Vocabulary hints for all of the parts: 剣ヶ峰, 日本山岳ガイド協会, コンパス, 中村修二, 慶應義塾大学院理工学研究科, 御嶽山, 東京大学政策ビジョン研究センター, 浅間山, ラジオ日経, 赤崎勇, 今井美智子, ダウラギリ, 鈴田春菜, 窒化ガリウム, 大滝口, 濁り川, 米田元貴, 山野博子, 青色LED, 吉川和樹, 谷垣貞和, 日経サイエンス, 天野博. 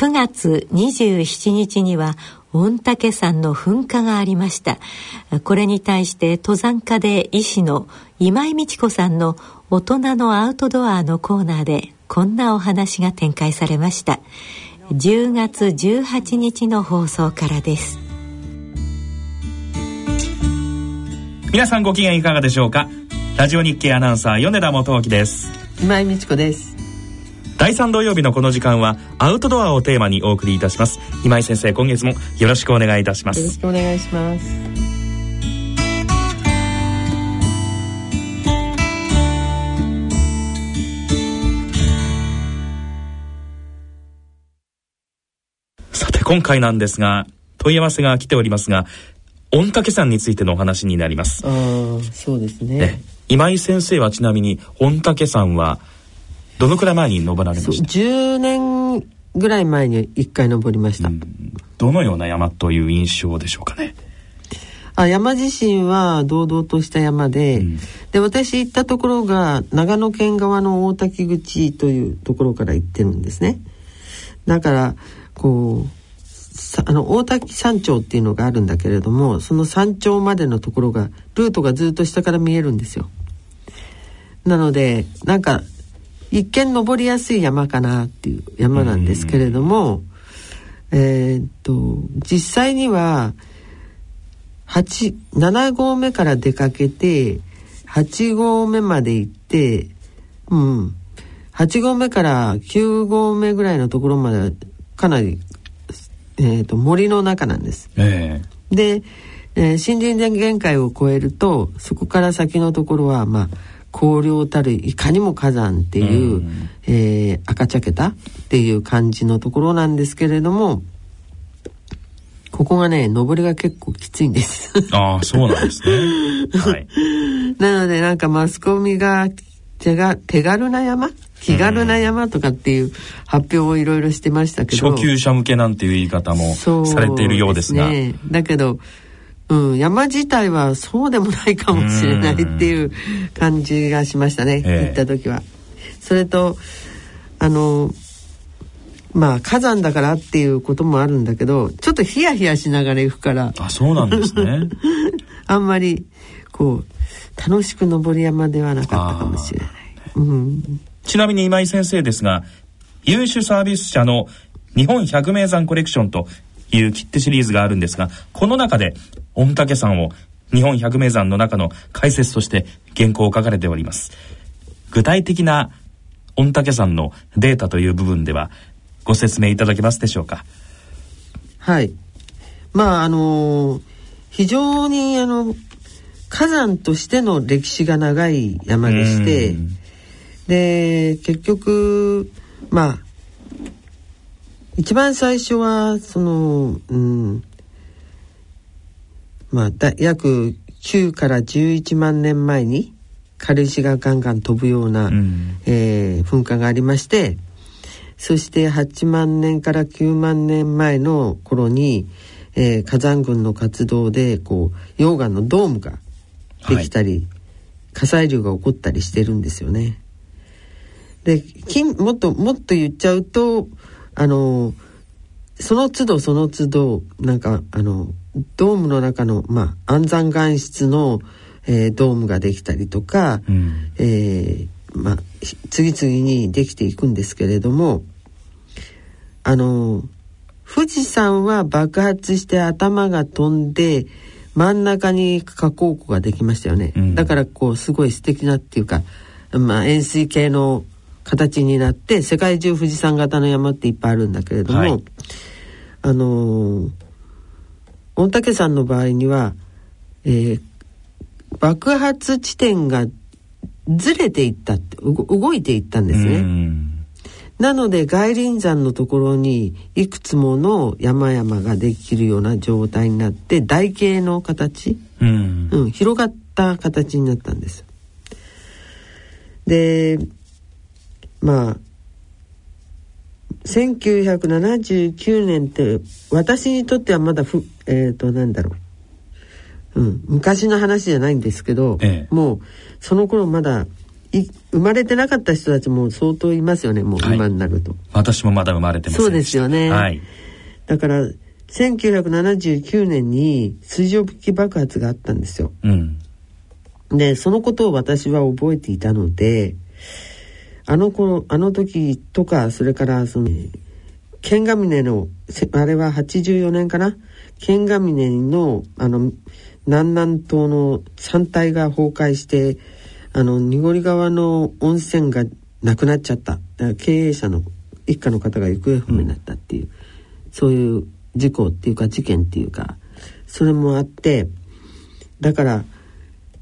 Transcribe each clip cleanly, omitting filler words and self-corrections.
9月27日には御嶽山の噴火がありました。これに対して登山家で医師の今井美智子さんの大人のアウトドアのコーナーでこんなお話が展開されました。10月18日の放送からです。皆さんご機嫌いかがでしょうか。ラジオ日経アナウンサー米田元貴です。今井美智子です。第3土曜日のこの時間はアウトドアをテーマにお送りいたします。今井先生、今月もよろしくお願いいたします。よろしくお願いします。さて今回なんですが、問い合わせが来ておりますが、御嶽山についてのお話になります。そうですね。今井先生はちなみに御嶽山はどのくらい前に登られました？10年ぐらい前に1回登りました。どのような山という印象でしょうかね。山自身は堂々とした山で、で私行ったところが長野県側の大滝口というところから行ってるんですね。だからこう大滝山頂っていうのがあるんだけれども、その山頂までのところがルートがずっと下から見えるんですよ。なのでなんか一見登りやすい山かなっていう山なんですけれども、実際には7合目から出かけて8合目まで行って、8合目から9合目ぐらいのところまではかなり、森の中なんです。で、森林で限界を超えると、そこから先のところは荒涼たるいかにも火山っていう、赤茶けたっていう感じのところなんですけれども、ここがね登りが結構きついんです。そうなんですね。はい。なのでなんかマスコミが手軽な山、気軽な山とかっていう発表をいろいろしてましたけど、初級者向けなんていう言い方もされているようですが、だけど山自体はそうでもないかもしれないっていう感じがしましたね、行った時は。それと火山だからっていうこともあるんだけど、ちょっとヒヤヒヤしながら行くから。そうなんですね。あんまりこう楽しく登り山ではなかったかもしれない、ちなみに今井先生ですが、優秀サービス社の日本百名山コレクションという切手シリーズがあるんですが、この中で御嶽山を日本百名山の中の解説として原稿を書かれております。具体的な御嶽山のデータという部分ではご説明いただけますでしょうか。はい。非常に火山としての歴史が長い山でして、で結局一番最初は約9から11万年前に軽石がガンガン飛ぶような、噴火がありまして、そして8万年から9万年前の頃に、火山群の活動でこう溶岩のドームができたり、火砕流が起こったりしてるんですよね。でもっと言っちゃうと、その都度その都度なんかドームの中の、安山岩質の、ドームができたりとか、次々にできていくんですけれども、富士山は爆発して頭が飛んで真ん中に火口湖ができましたよね、だからこうすごい素敵なっていうか、円錐形の形になって、世界中富士山型の山っていっぱいあるんだけれども、御嶽山の場合には、爆発地点がずれていったって動いていったんですね。なので外輪山のところにいくつもの山々ができるような状態になって、台形の形、広がった形になったんです。で1979年って私にとってはまだ昔の話じゃないんですけど、もうその頃まだ生まれてなかった人たちも相当いますよね。もう今になると、はい、私もまだ生まれてませんでした。そうですよね、はい、だから1979年に水蒸気爆発があったんですよ、うん、でそのことを私は覚えていたので、あの時とか、それからその剣ヶ峰のあれは84年かな、剣ヶ峰の南南東の山体が崩壊して、濁り川の温泉がなくなっちゃった、経営者の一家の方が行方不明になったっていう、うん、そういう事故っていうか事件っていうか、それもあって、だから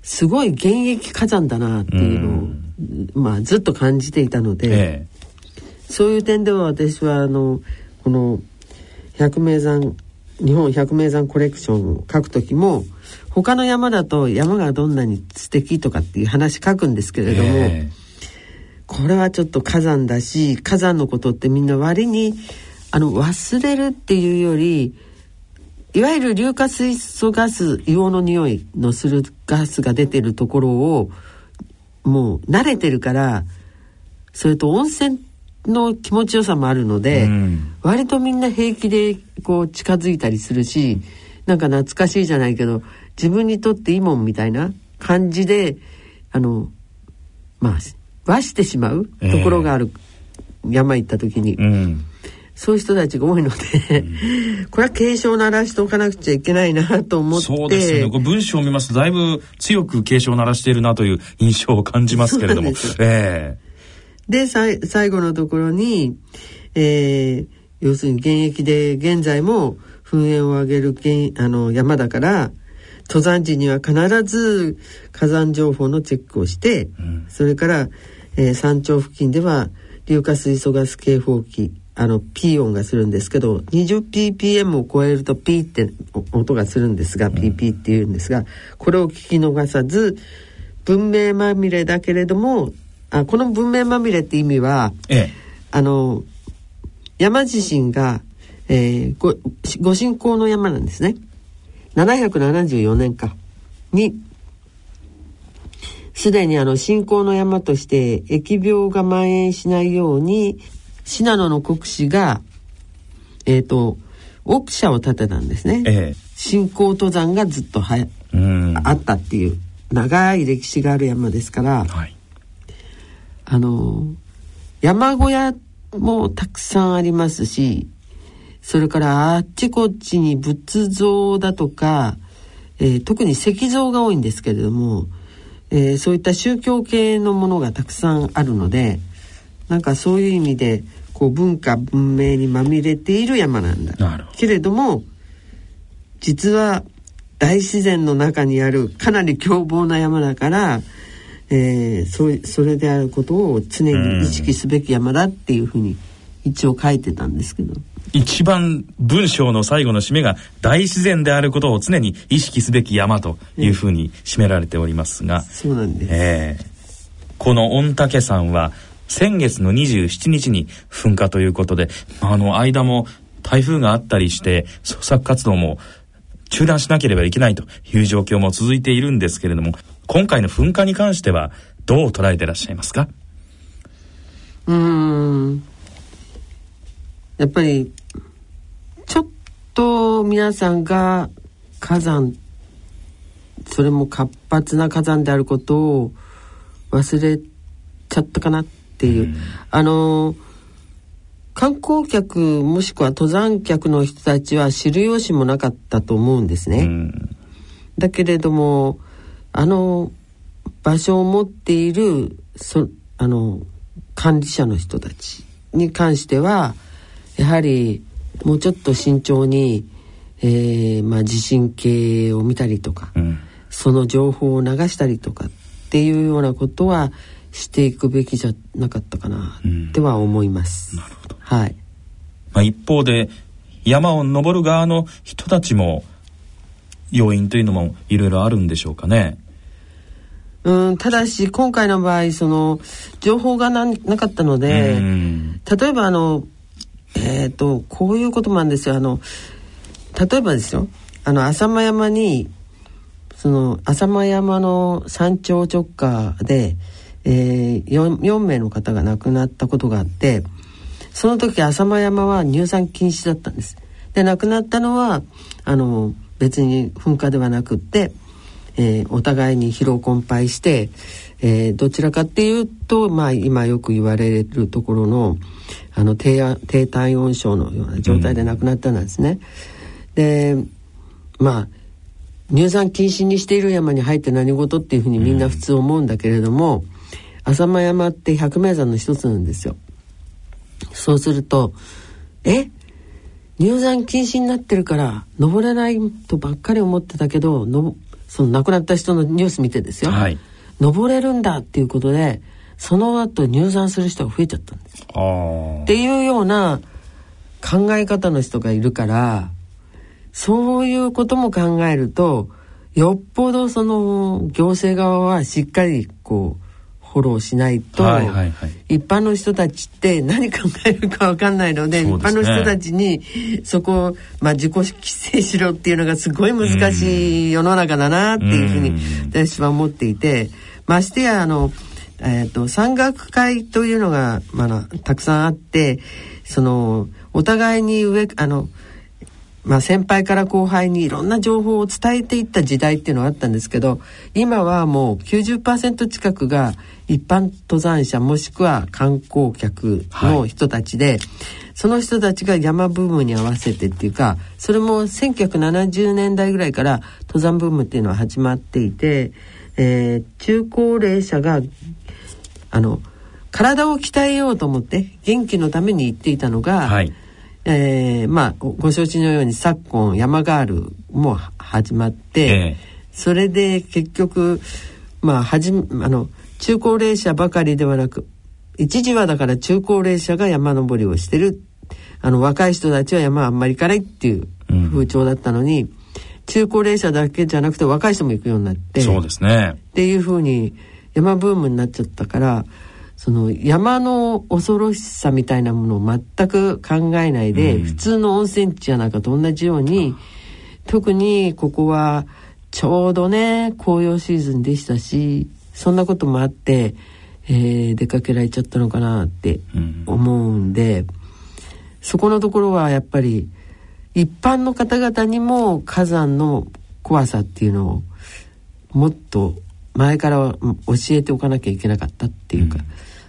すごい現役火山だなっていうのを、まあ、ずっと感じていたので、そういう点では私はこの百名山、日本百名山コレクションを書くときも、他の山だと山がどんなに素敵とかっていう話書くんですけれども、これはちょっと火山だし、火山のことってみんな割に忘れるっていうより、いわゆる硫化水素ガス、硫黄の匂いのするガスが出てるところをもう慣れてるから、それと温泉の気持ちよさもあるので、割とみんな平気でこう近づいたりするし、なんか懐かしいじゃないけど、自分にとっていいもんみたいな感じでまあ和してしまうところがある、山行った時に、そういう人たちが多いので、これは警鐘を鳴らしておかなくちゃいけないなと思って。そうですね、これ文章を見ますとだいぶ強く警鐘を鳴らしているなという印象を感じますけれども、で最後のところに、要するに現役で現在も噴煙を上げる山だから、登山時には必ず火山情報のチェックをして、それから、山頂付近では硫化水素ガス警報器、P 音がするんですけど、20ppm を超えると P って音がするんですが、PP っていうんですが、これを聞き逃さず、文明まみれだけれども、この文明まみれって意味は、山自身が、ご信仰の山なんですね。774年かにすでに信仰の山として疫病が蔓延しないように信濃の国司が、奥社を建てたんですね、信仰登山がずっとあったっていう長い歴史がある山ですから、山小屋もたくさんありますし、それからあっちこっちに仏像だとか、特に石像が多いんですけれども、そういった宗教系のものがたくさんあるので、なんかそういう意味でこう文化文明にまみれている山なんだけれども、実は大自然の中にあるかなり凶暴な山だから、それであることを常に意識すべき山だっていうふうに一応書いてたんですけど、一番文章の最後の締めが大自然であることを常に意識すべき山というふうに締められておりますが、そうなんです、この御嶽山は先月の27日に噴火ということで、間も台風があったりして捜索活動も中断しなければいけないという状況も続いているんですけれども、今回の噴火に関してはどう捉えてらっしゃいますか？やっぱりちょっと皆さんが火山、それも活発な火山であることを忘れちゃったかなっていう、観光客もしくは登山客の人たちは知る由もなかったと思うんですね、だけれども場所を持っている管理者の人たちに関してはやはりもうちょっと慎重に、地震計を見たりとか、その情報を流したりとかっていうようなことはしていくべきじゃなかったかなっては思います、なるほど、はい、一方で山を登る側の人たちも要因というのもいろいろあるんでしょうかね。ただし今回の場合その情報がなかったので、例えばこういうことなんですよ。例えばですよ、浅間山にその浅間山の山頂直下で、4名の方が亡くなったことがあって、その時浅間山は入山禁止だったんです。で亡くなったのは別に噴火ではなくって、お互いに疲労困憊して、どちらかっていうと、今よく言われるところの低体温症のような状態で亡くなったんですね。で入山禁止にしている山に入って何事っていうふうにみんな普通思うんだけれども、浅間山って百名山の一つなんですよ。そうすると入山禁止になってるから登れないとばっかり思ってたけど、その亡くなった人のニュース見てですよ、はい、登れるんだっていうことでその後入山する人が増えちゃったんです。っていうような考え方の人がいるから、そういうことも考えるとよっぽどその行政側はしっかりフォローしないと、はいはいはい、一般の人たちって何考えるか分かんないので、一般の人たちにそこを、自己規制しろっていうのがすごい難しい世の中だなっていうふうに私は思っていて、ましてや山岳会というのが、たくさんあって、そのお互いに先輩から後輩にいろんな情報を伝えていった時代っていうのはあったんですけど、今はもう 90% 近くが一般登山者もしくは観光客の人たちで、はい、その人たちが山ブームに合わせてっていうか、それも1970年代ぐらいから登山ブームっていうのは始まっていて、中高齢者が体を鍛えようと思って元気のために行っていたのが、はい、ご承知のように昨今山ガールも始まって、それで結局、中高齢者ばかりではなく、一時はだから中高齢者が山登りをしてる、若い人たちは山あんまり行かないっていう風潮だったのに、中高齢者だけじゃなくて若い人も行くようになって、そうですねっていう風に山ブームになっちゃったから、その山の恐ろしさみたいなものを全く考えないで、普通の温泉地やなんかと同じように、特にここはちょうどね紅葉シーズンでしたし、そんなこともあって、出かけられちゃったのかなって思うんで、そこのところはやっぱり一般の方々にも火山の怖さっていうのをもっと前から教えておかなきゃいけなかったっていうか、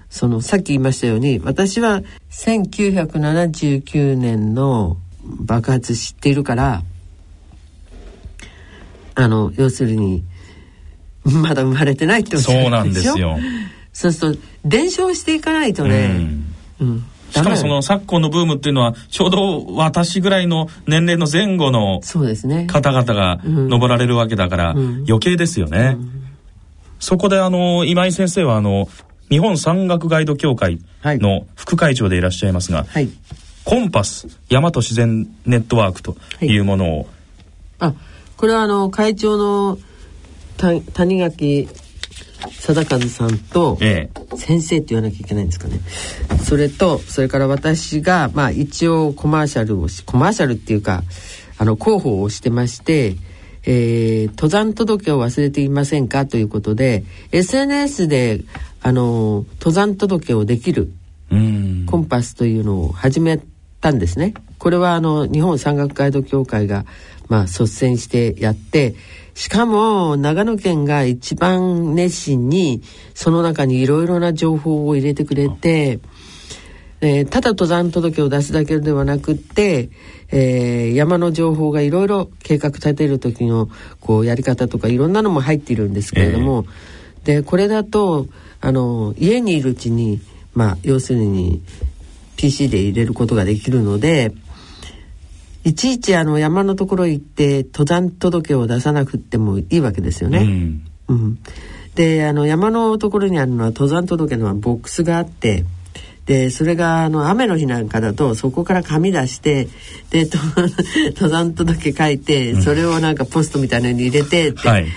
さっき言いましたように、私は1979年の爆発知っているから、要するにまだ生まれてないってことなんですよ。そうなんですよ。そうすると伝承していかないとね、しかもその昨今のブームっていうのはちょうど私ぐらいの年齢の前後の方々が登られるわけだから、余計ですよね。そこで今井先生は日本山岳ガイド協会の副会長でいらっしゃいますが、はい、コンパス山と自然ネットワークというものを、これは会長の谷垣貞和さんと、先生って言わなきゃいけないんですかね。それから私が一応コマーシャルっていうか広報をしてまして、登山届を忘れていませんかということで SNS で登山届をできるコンパスというのを始めたんですね。これは日本山岳ガイド協会が、率先してやって、しかも長野県が一番熱心にその中にいろいろな情報を入れてくれて、ただ登山届を出すだけではなくって、山の情報がいろいろ計画立てる時のやり方とかいろんなのも入っているんですけれども、でこれだと家にいるうちに、要するに PC で入れることができるので、いちいち山のところ行って登山届を出さなくてもいいわけですよね。で山のところにあるのは登山届のボックスがあって、でそれが雨の日なんかだとそこから紙出して、で登山届書いて、それをなんかポストみたいなのに入れてって、はい、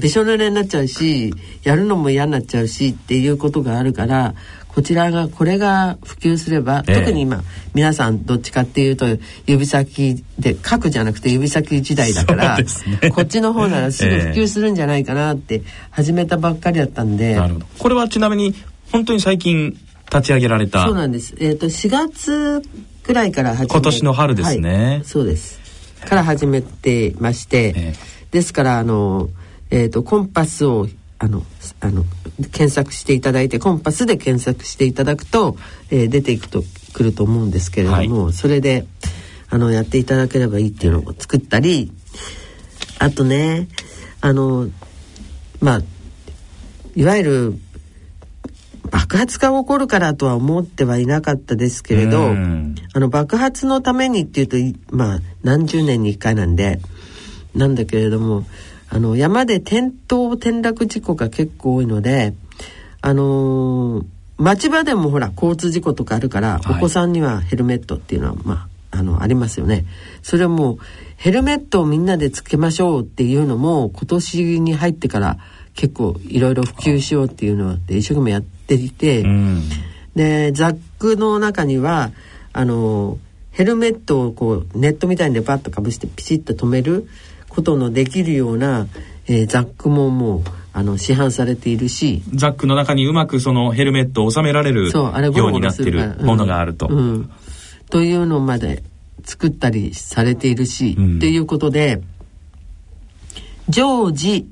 びしょ濡れになっちゃうし、やるのも嫌になっちゃうしっていうことがあるから、これが普及すれば、特に今皆さんどっちかっていうと指先で書くじゃなくて指先時代だから、ね、こっちの方ならすぐ普及するんじゃないかなって始めたばっかりだったんで、なるほど。これはちなみに本当に最近立ち上げられた。そうなんです、4月くらいから始め、今年の春ですね、はい、そうですから始めてまして、ですからコンパスを検索していただいて、コンパスで検索していただくと、出てくると思うんですけれども、はい、それでやっていただければいいっていうのを作ったり、あとねいわゆる爆発が起こるからとは思ってはいなかったですけれど、爆発のためにっていうと何十年に一回なんだけれども、山で転倒転落事故が結構多いので、町場でもほら交通事故とかあるから、はい、お子さんにはヘルメットっていうのは、ありますよね。それはもうヘルメットをみんなでつけましょうっていうのも今年に入ってから結構いろいろ普及しようっていうので一生懸命やっていて、でザックの中にはヘルメットをこうネットみたいにバッとかぶしてピシッと止めることのできるような、ザックももう市販されているし、ザックの中にうまくそのヘルメットを収められるようになっているものがあると、というのまで作ったりされているし、ということで常時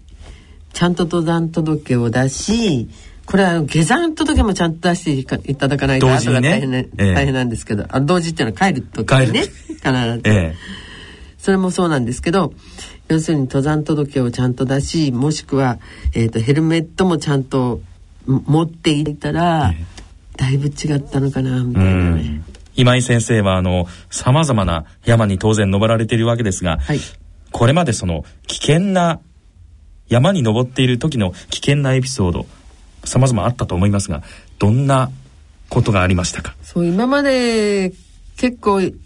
ちゃんと登山届を出し、これは下山届もちゃんと出していただかないと後が大変なんですけど、同時っていうのは帰る時にね必ず、それもそうなんですけど、要するに登山届をちゃんと出し、もしくは、ヘルメットもちゃんと持っていたら、だいぶ違ったのかなみたいなね。今井先生は様々な山に当然登られているわけですが、はい、これまでその危険な山に登っている時の危険なエピソード様々あったと思いますが、どんなことがありましたか？そう、今まで結構生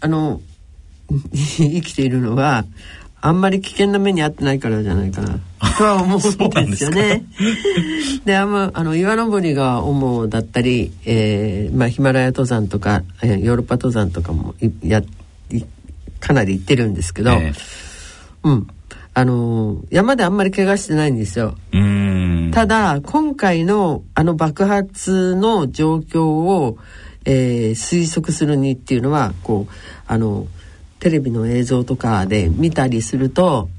きているのはあんまり危険な目に遭ってないからじゃないかなとは思うんですよね。で岩登りが主だったり、ヒマラヤ登山とかヨーロッパ登山とかもかなり行ってるんですけど、山であんまり怪我してないんですよ。ただ今回の爆発の状況を、推測するにっていうのはテレビの映像とかで見たりすると、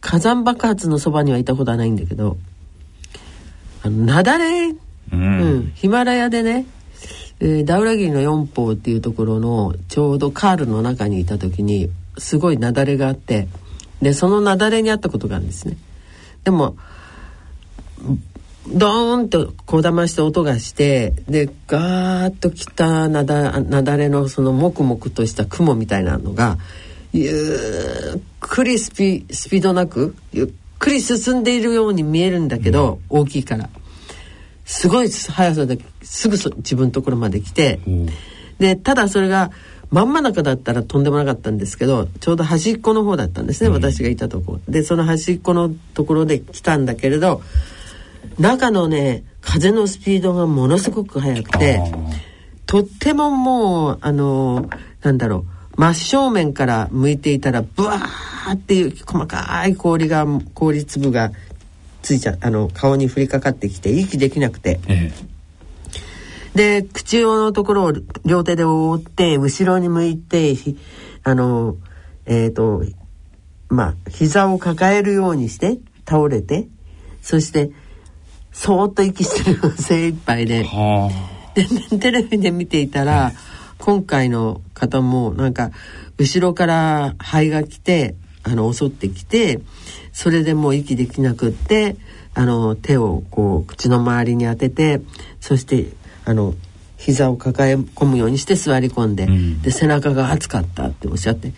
火山爆発のそばにはいたことはないんだけど、雪崩、ヒマラヤでね、ダウラギリの四峰っていうところのちょうどカールの中にいた時にすごい雪崩があって、でその雪崩にあったことがあるんですね。でもドーンとこだまして音がして、でガーッときたなだれのそのもくもくとした雲みたいなのがゆっくりスピードなくゆっくり進んでいるように見えるんだけど、大きいからすごい速さですぐ自分のところまで来て、でただそれが真ん中だったらとんでもなかったんですけど、ちょうど端っこの方だったんですね、私がいたところで。その端っこのところで来たんだけれど、中のね風のスピードがものすごく速くて、とってももう真正面から向いていたらブワーっていう細かい氷粒がついちゃう顔に降りかかってきて息できなくて、で口のところを両手で覆って後ろに向いて膝を抱えるようにして倒れて、そしてそーっと息してるの精一杯で、でテレビで見ていたら今回の方も後ろから肺が来て襲ってきて、それでもう息できなくって手をこう口の周りに当てて、そして膝を抱え込むようにして座り込んで、で背中が熱かったっておっしゃって、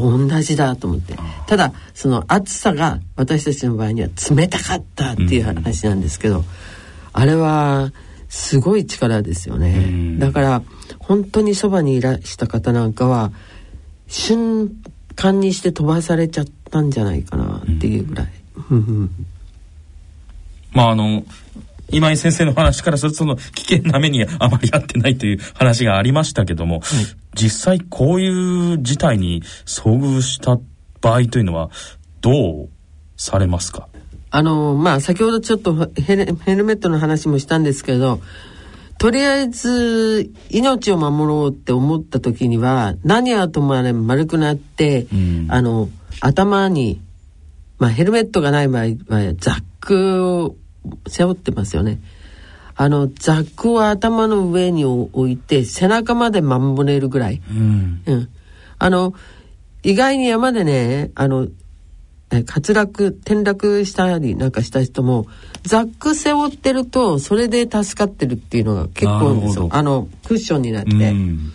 同じだと思って。ただその暑さが私たちの場合には冷たかったっていう話なんですけど、あれはすごい力ですよね。だから本当にそばにいらした方なんかは瞬間にして飛ばされちゃったんじゃないかなっていうぐらい。今井先生の話からするとその危険な目にあまり合ってないという話がありましたけども、はい、実際こういう事態に遭遇した場合というのはどうされますか？先ほどちょっとヘルメットの話もしたんですけど、とりあえず命を守ろうって思った時には何はともあれ丸くなって、うん、頭に、ヘルメットがない場合はザックを背負ってますよね。ザックを頭の上に置いて背中まで守れるぐらい、うんうん、意外に山でね転落したりなんかした人もザック背負ってるとそれで助かってるっていうのが結構ですよ。クッションになって、うん、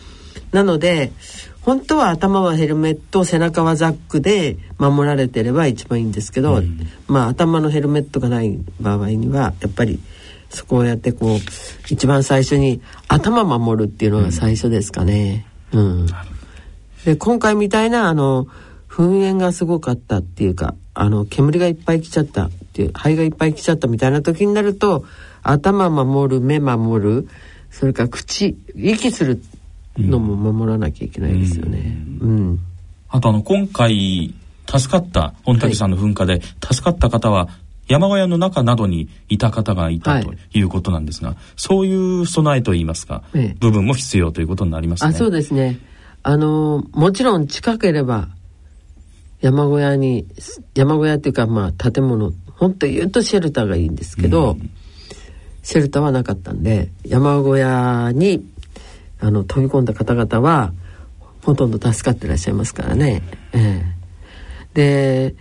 なので本当は頭はヘルメット、背中はザックで守られてれば一番いいんですけど、うん、頭のヘルメットがない場合にはやっぱりそこをやって一番最初に頭守るっていうのが最初ですかね、うんうん、で今回みたいな噴煙がすごかったっていうか煙がいっぱい来ちゃったっていう灰がいっぱい来ちゃったみたいな時になると頭守る、目守る、それから口息するのも守らなきゃいけないですよね、うんうん、あと今回助かった御嶽山の噴火で助かった方は山小屋の中などにいた方がいたということなんですが、はい、そういう備えといいますか、部分も必要ということになりますね。そうですね。もちろん近ければ山小屋っていうか建物、本当言うとシェルターがいいんですけど、うん、シェルターはなかったんで山小屋に飛び込んだ方々はほとんど助かってらっしゃいますからね、で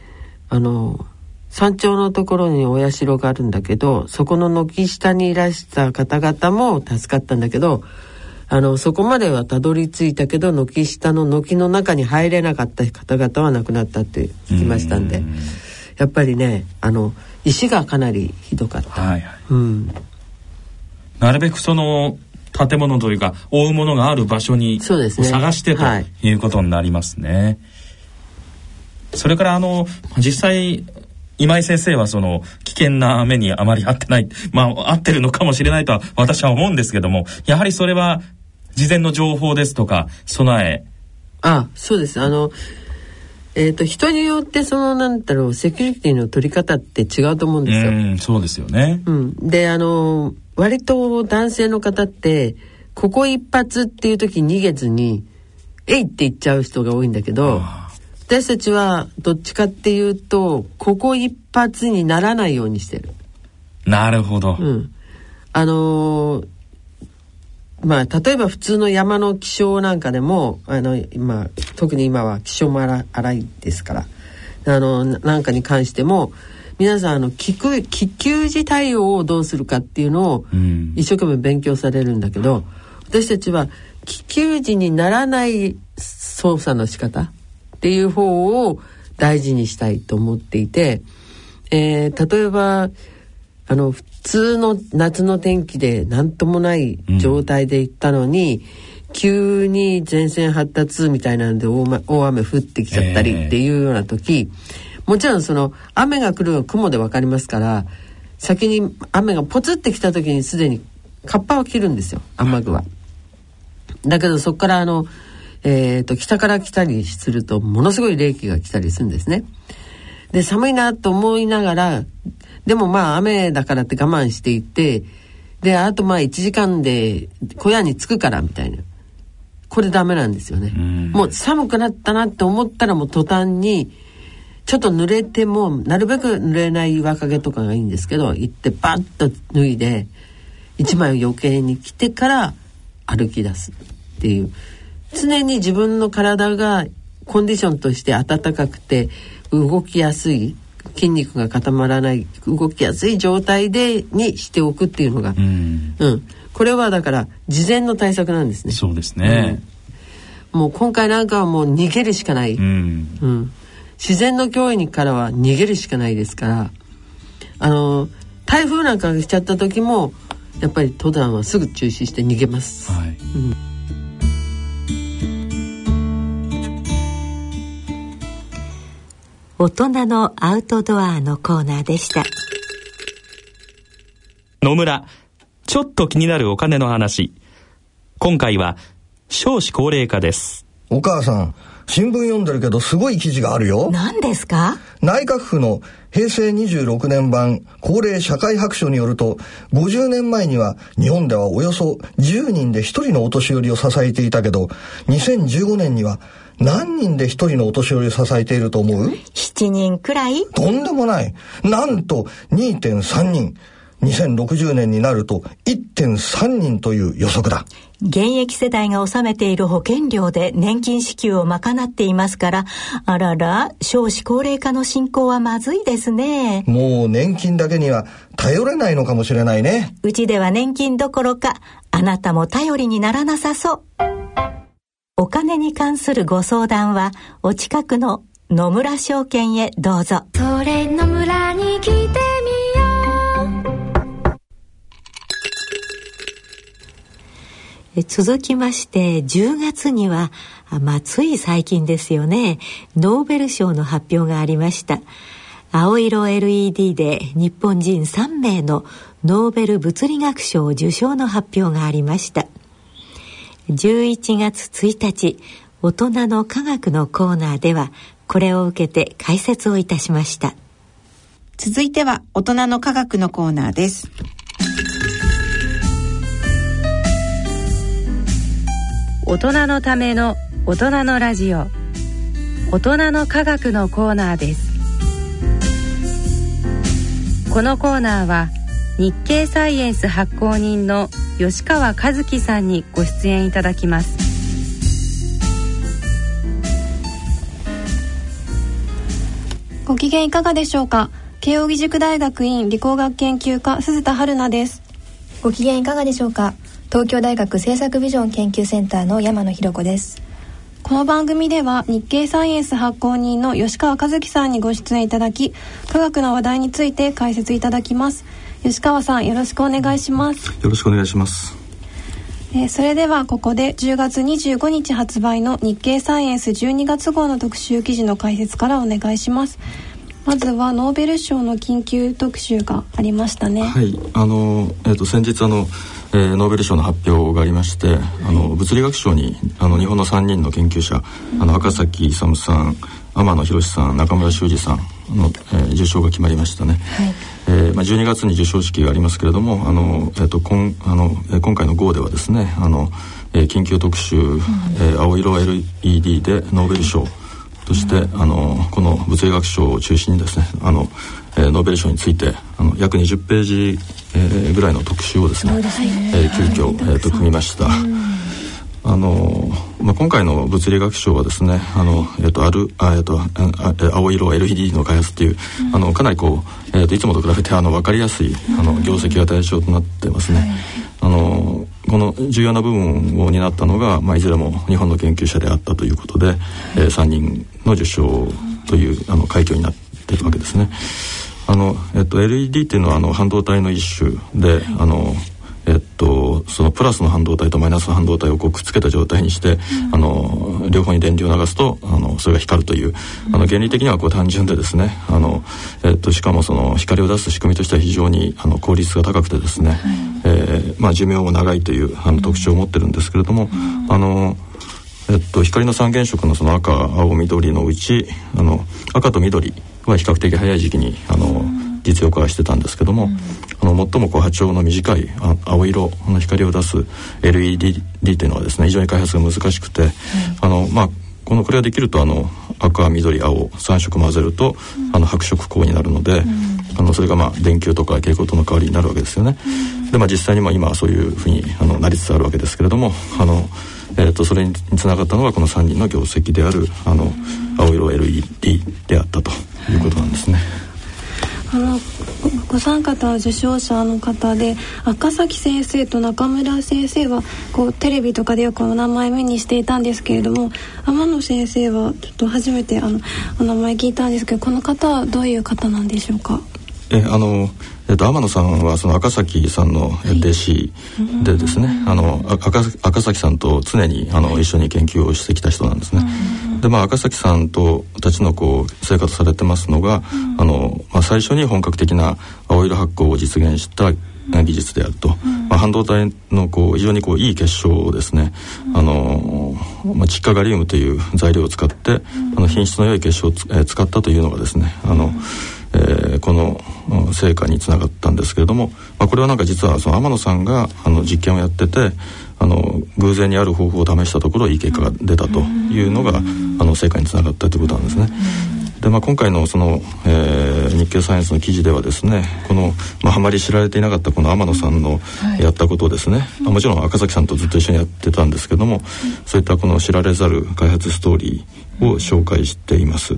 山頂のところにお社があるんだけど、そこの軒下にいらした方々も助かったんだけど、そこまではたどり着いたけど軒下の軒の中に入れなかった方々は亡くなったって聞きましたんで、やっぱりね石がかなりひどかった、はいはい、うん、なるべくその建物というか覆うものがある場所に、そうですね、探してということになりますね、はい、それから実際今井先生はその危険な目にあまり合ってない、合ってるのかもしれないとは私は思うんですけども、やはりそれは事前の情報ですとか備え。そうです。人によってセキュリティの取り方って違うと思うんですよ。そうですよね。うん、で割と男性の方ってここ一発っていう時逃げずにえいって言っちゃう人が多いんだけど。私たちはどっちかっていうとここ一発にならないようにしてる。なるほど、うん、例えば普通の山の気象なんかでも特に今は気象も荒いですからなんかに関しても皆さん緊急時対応をどうするかっていうのを一生懸命勉強されるんだけど、私たちは緊急時にならない操作の仕方っていう方を大事にしたいと思っていて、例えば普通の夏の天気で何ともない状態で行ったのに、うん、急に前線発達みたいなので大雨降ってきちゃったりっていうような時、もちろん雨が来るのは雲で分かりますから、先に雨がポツってきた時にすでにカッパを切るんですよ、雨具は。だけどそこから北から来たりするとものすごい冷気が来たりするんですね。で寒いなと思いながら、でも雨だからって我慢していて、であと1時間で小屋に着くからみたいな、これダメなんですよね。もう寒くなったなって思ったらもう途端にちょっと濡れてもなるべく濡れない岩陰とかがいいんですけど、行ってバッと脱いで1枚余計に着てから歩き出すっていう、常に自分の体がコンディションとして暖かくて動きやすい、筋肉が固まらない動きやすい状態でにしておくっていうのが、うん、これはだから事前の対策なんですね。そうですね、うん、もう今回なんかはもう逃げるしかない、うんうん、自然の脅威からは逃げるしかないですから、台風なんかが来ちゃった時もやっぱり登山はすぐ中止して逃げます、はい、うん、大人のアウトドアのコーナーでした。野村、ちょっと気になるお金の話。今回は少子高齢化です。お母さん、新聞読んでるけどすごい記事があるよ。何ですか？内閣府の平成26年版高齢社会白書によると、50年前には日本ではおよそ10人で1人のお年寄りを支えていたけど、2015年には何人で1人のお年寄りを支えていると思う？7人くらい？とんでもない。なんと 2.3 人。2060年になると 1.3 人という予測だ。現役世代が納めている保険料で年金支給を賄っていますから、あらら、少子高齢化の進行はまずいですね。もう年金だけには頼れないのかもしれないね。うちでは年金どころか、あなたも頼りにならなさそう。お金に関するご相談はお近くの野村証券へどうぞ。それ野村に来てみよう。続きまして、10月には、つい最近ですよね、ノーベル賞の発表がありました。青色 LED で日本人3名のノーベル物理学賞受賞の発表がありました。11月1日、大人の科学のコーナーではこれを受けて解説をいたしました。続いては大人の科学のコーナーです。大人のための大人のラジオ、大人の科学のコーナーです。このコーナーは日経サイエンス発行人の吉川和樹さんにご出演いただきます。ご機嫌いかがでしょうか。慶應義塾大学院理工学研究科、鈴田春菜です。ご機嫌いかがでしょうか。東京大学政策ビジョン研究センターの山野博子です。この番組では日経サイエンス発行人の吉川和樹さんにご出演いただき、科学の話題について解説いただきます。吉川さん、よろしくお願いします。よろしくお願いします。それではここで10月25日発売の日経サイエンス12月号の特集記事の解説からお願いします。まずはノーベル賞の緊急特集がありましたね。はい、先日ノーベル賞の発表がありまして、物理学賞に日本の3人の研究者、赤崎勇さん、天野博さん、中村修二さんの、受賞が決まりましたね。はい。12月に受賞式がありますけれども、今回の号ではですね、緊急特集、青色 LED でノーベル賞として、この物理学賞を中心にですね、ノーベル賞について約20ページ、ぐらいの特集をですね、急遽、組みました。今回の物理学賞はですね、青色 LED の開発っていう、かなりいつもと比べて分かりやすい業績が対象となってますね。この重要な部分を担ったのが、いずれも日本の研究者であったということで、3人の受賞という快挙になっているわけですね。LED っていうのは半導体の一種で、そのプラスの半導体とマイナスの半導体をくっつけた状態にして、両方に電流を流すとそれが光るという、原理的には単純でですね、しかもその光を出す仕組みとしては非常に効率が高くてですね、寿命も長いという特徴を持ってるんですけれども、光の三原色のその赤、青、緑のうち赤と緑は比較的早い時期に実用化はしてたんですけども、最も波長の短い青色の光を出す LED というのはですね、非常に開発が難しくて、これができると赤、緑、青3色混ぜると白色光になるので、それが電球とか蛍光灯の代わりになるわけですよね。で、実際に今はそういうふうになりつつあるわけですけれども、それにつながったのがこの3人の業績である青色 LED であったということなんですね。ご参加た受賞者の方で、赤崎先生と中村先生はテレビとかでよくお名前目にしていたんですけれども、天野先生はちょっと初めてお名前聞いたんですけど、この方はどういう方なんでしょうか。天野さんはその赤崎さんの弟子でですね、赤崎さんと常に一緒に研究をしてきた人なんですね。で、赤崎さんとたちの生活されてますのが、最初に本格的な青色発光を実現した技術であると、うんまあ、半導体のこう非常にこういい結晶をですね、うんまあ、窒化ガリウムという材料を使って、うん、品質の良い結晶を使ったというのがですねこの成果につながったんですけれども、まあ、これはなんか実はその天野さんが実験をやってて偶然にある方法を試したところいい結果が出たというのが成果につながったということなんですね。で、まあ、今回のその、日経サイエンスの記事ではですねこの、まあ、あまり知られていなかったこの天野さんのやったことをですね、はい、もちろん赤崎さんとずっと一緒にやってたんですけども、そういったこの知られざる開発ストーリーを紹介しています。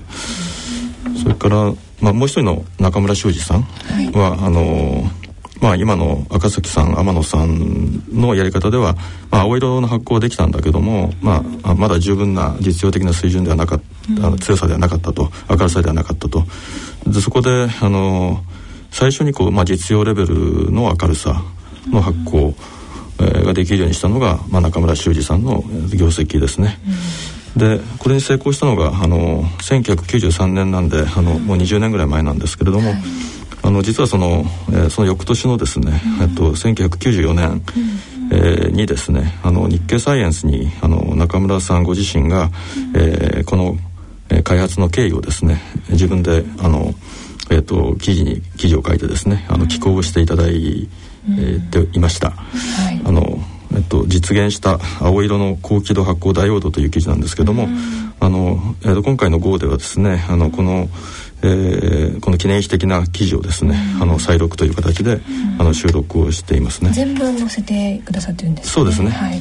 それから、まあ、もう一人の中村修二さんは、はいまあ、今の赤崎さん天野さんのやり方では、まあ、青色の発光はできたんだけども、まあ、まだ十分な実用的な水準ではなかった、強さではなかったと、明るさではなかったと。でそこで最初にこう、まあ、実用レベルの明るさの発光、ができるようにしたのが、まあ、中村修二さんの業績ですね、でこれに成功したのが1993年なんでもう20年ぐらい前なんですけれども、はい実はその翌年のですね、1994年、にですね日経サイエンスに中村さんご自身が、この開発の経緯をですね自分で記事を書いてですね寄稿をしていただいていました、はい、実現した青色の高輝度発光ダイオードという記事なんですけども、今回の号ではですねこの記念碑的な記事をですね、再録という形で、収録をしていますね。全文載せてくださってるんですかね。そうですね、はい、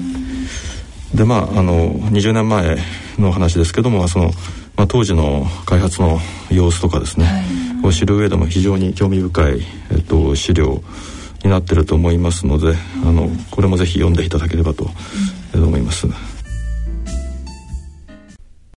でまあ20年前の話ですけどもまあ、当時の開発の様子とかですね、を知る上でも非常に興味深い、資料になっていると思いますのでこれもぜひ読んでいただければと思います。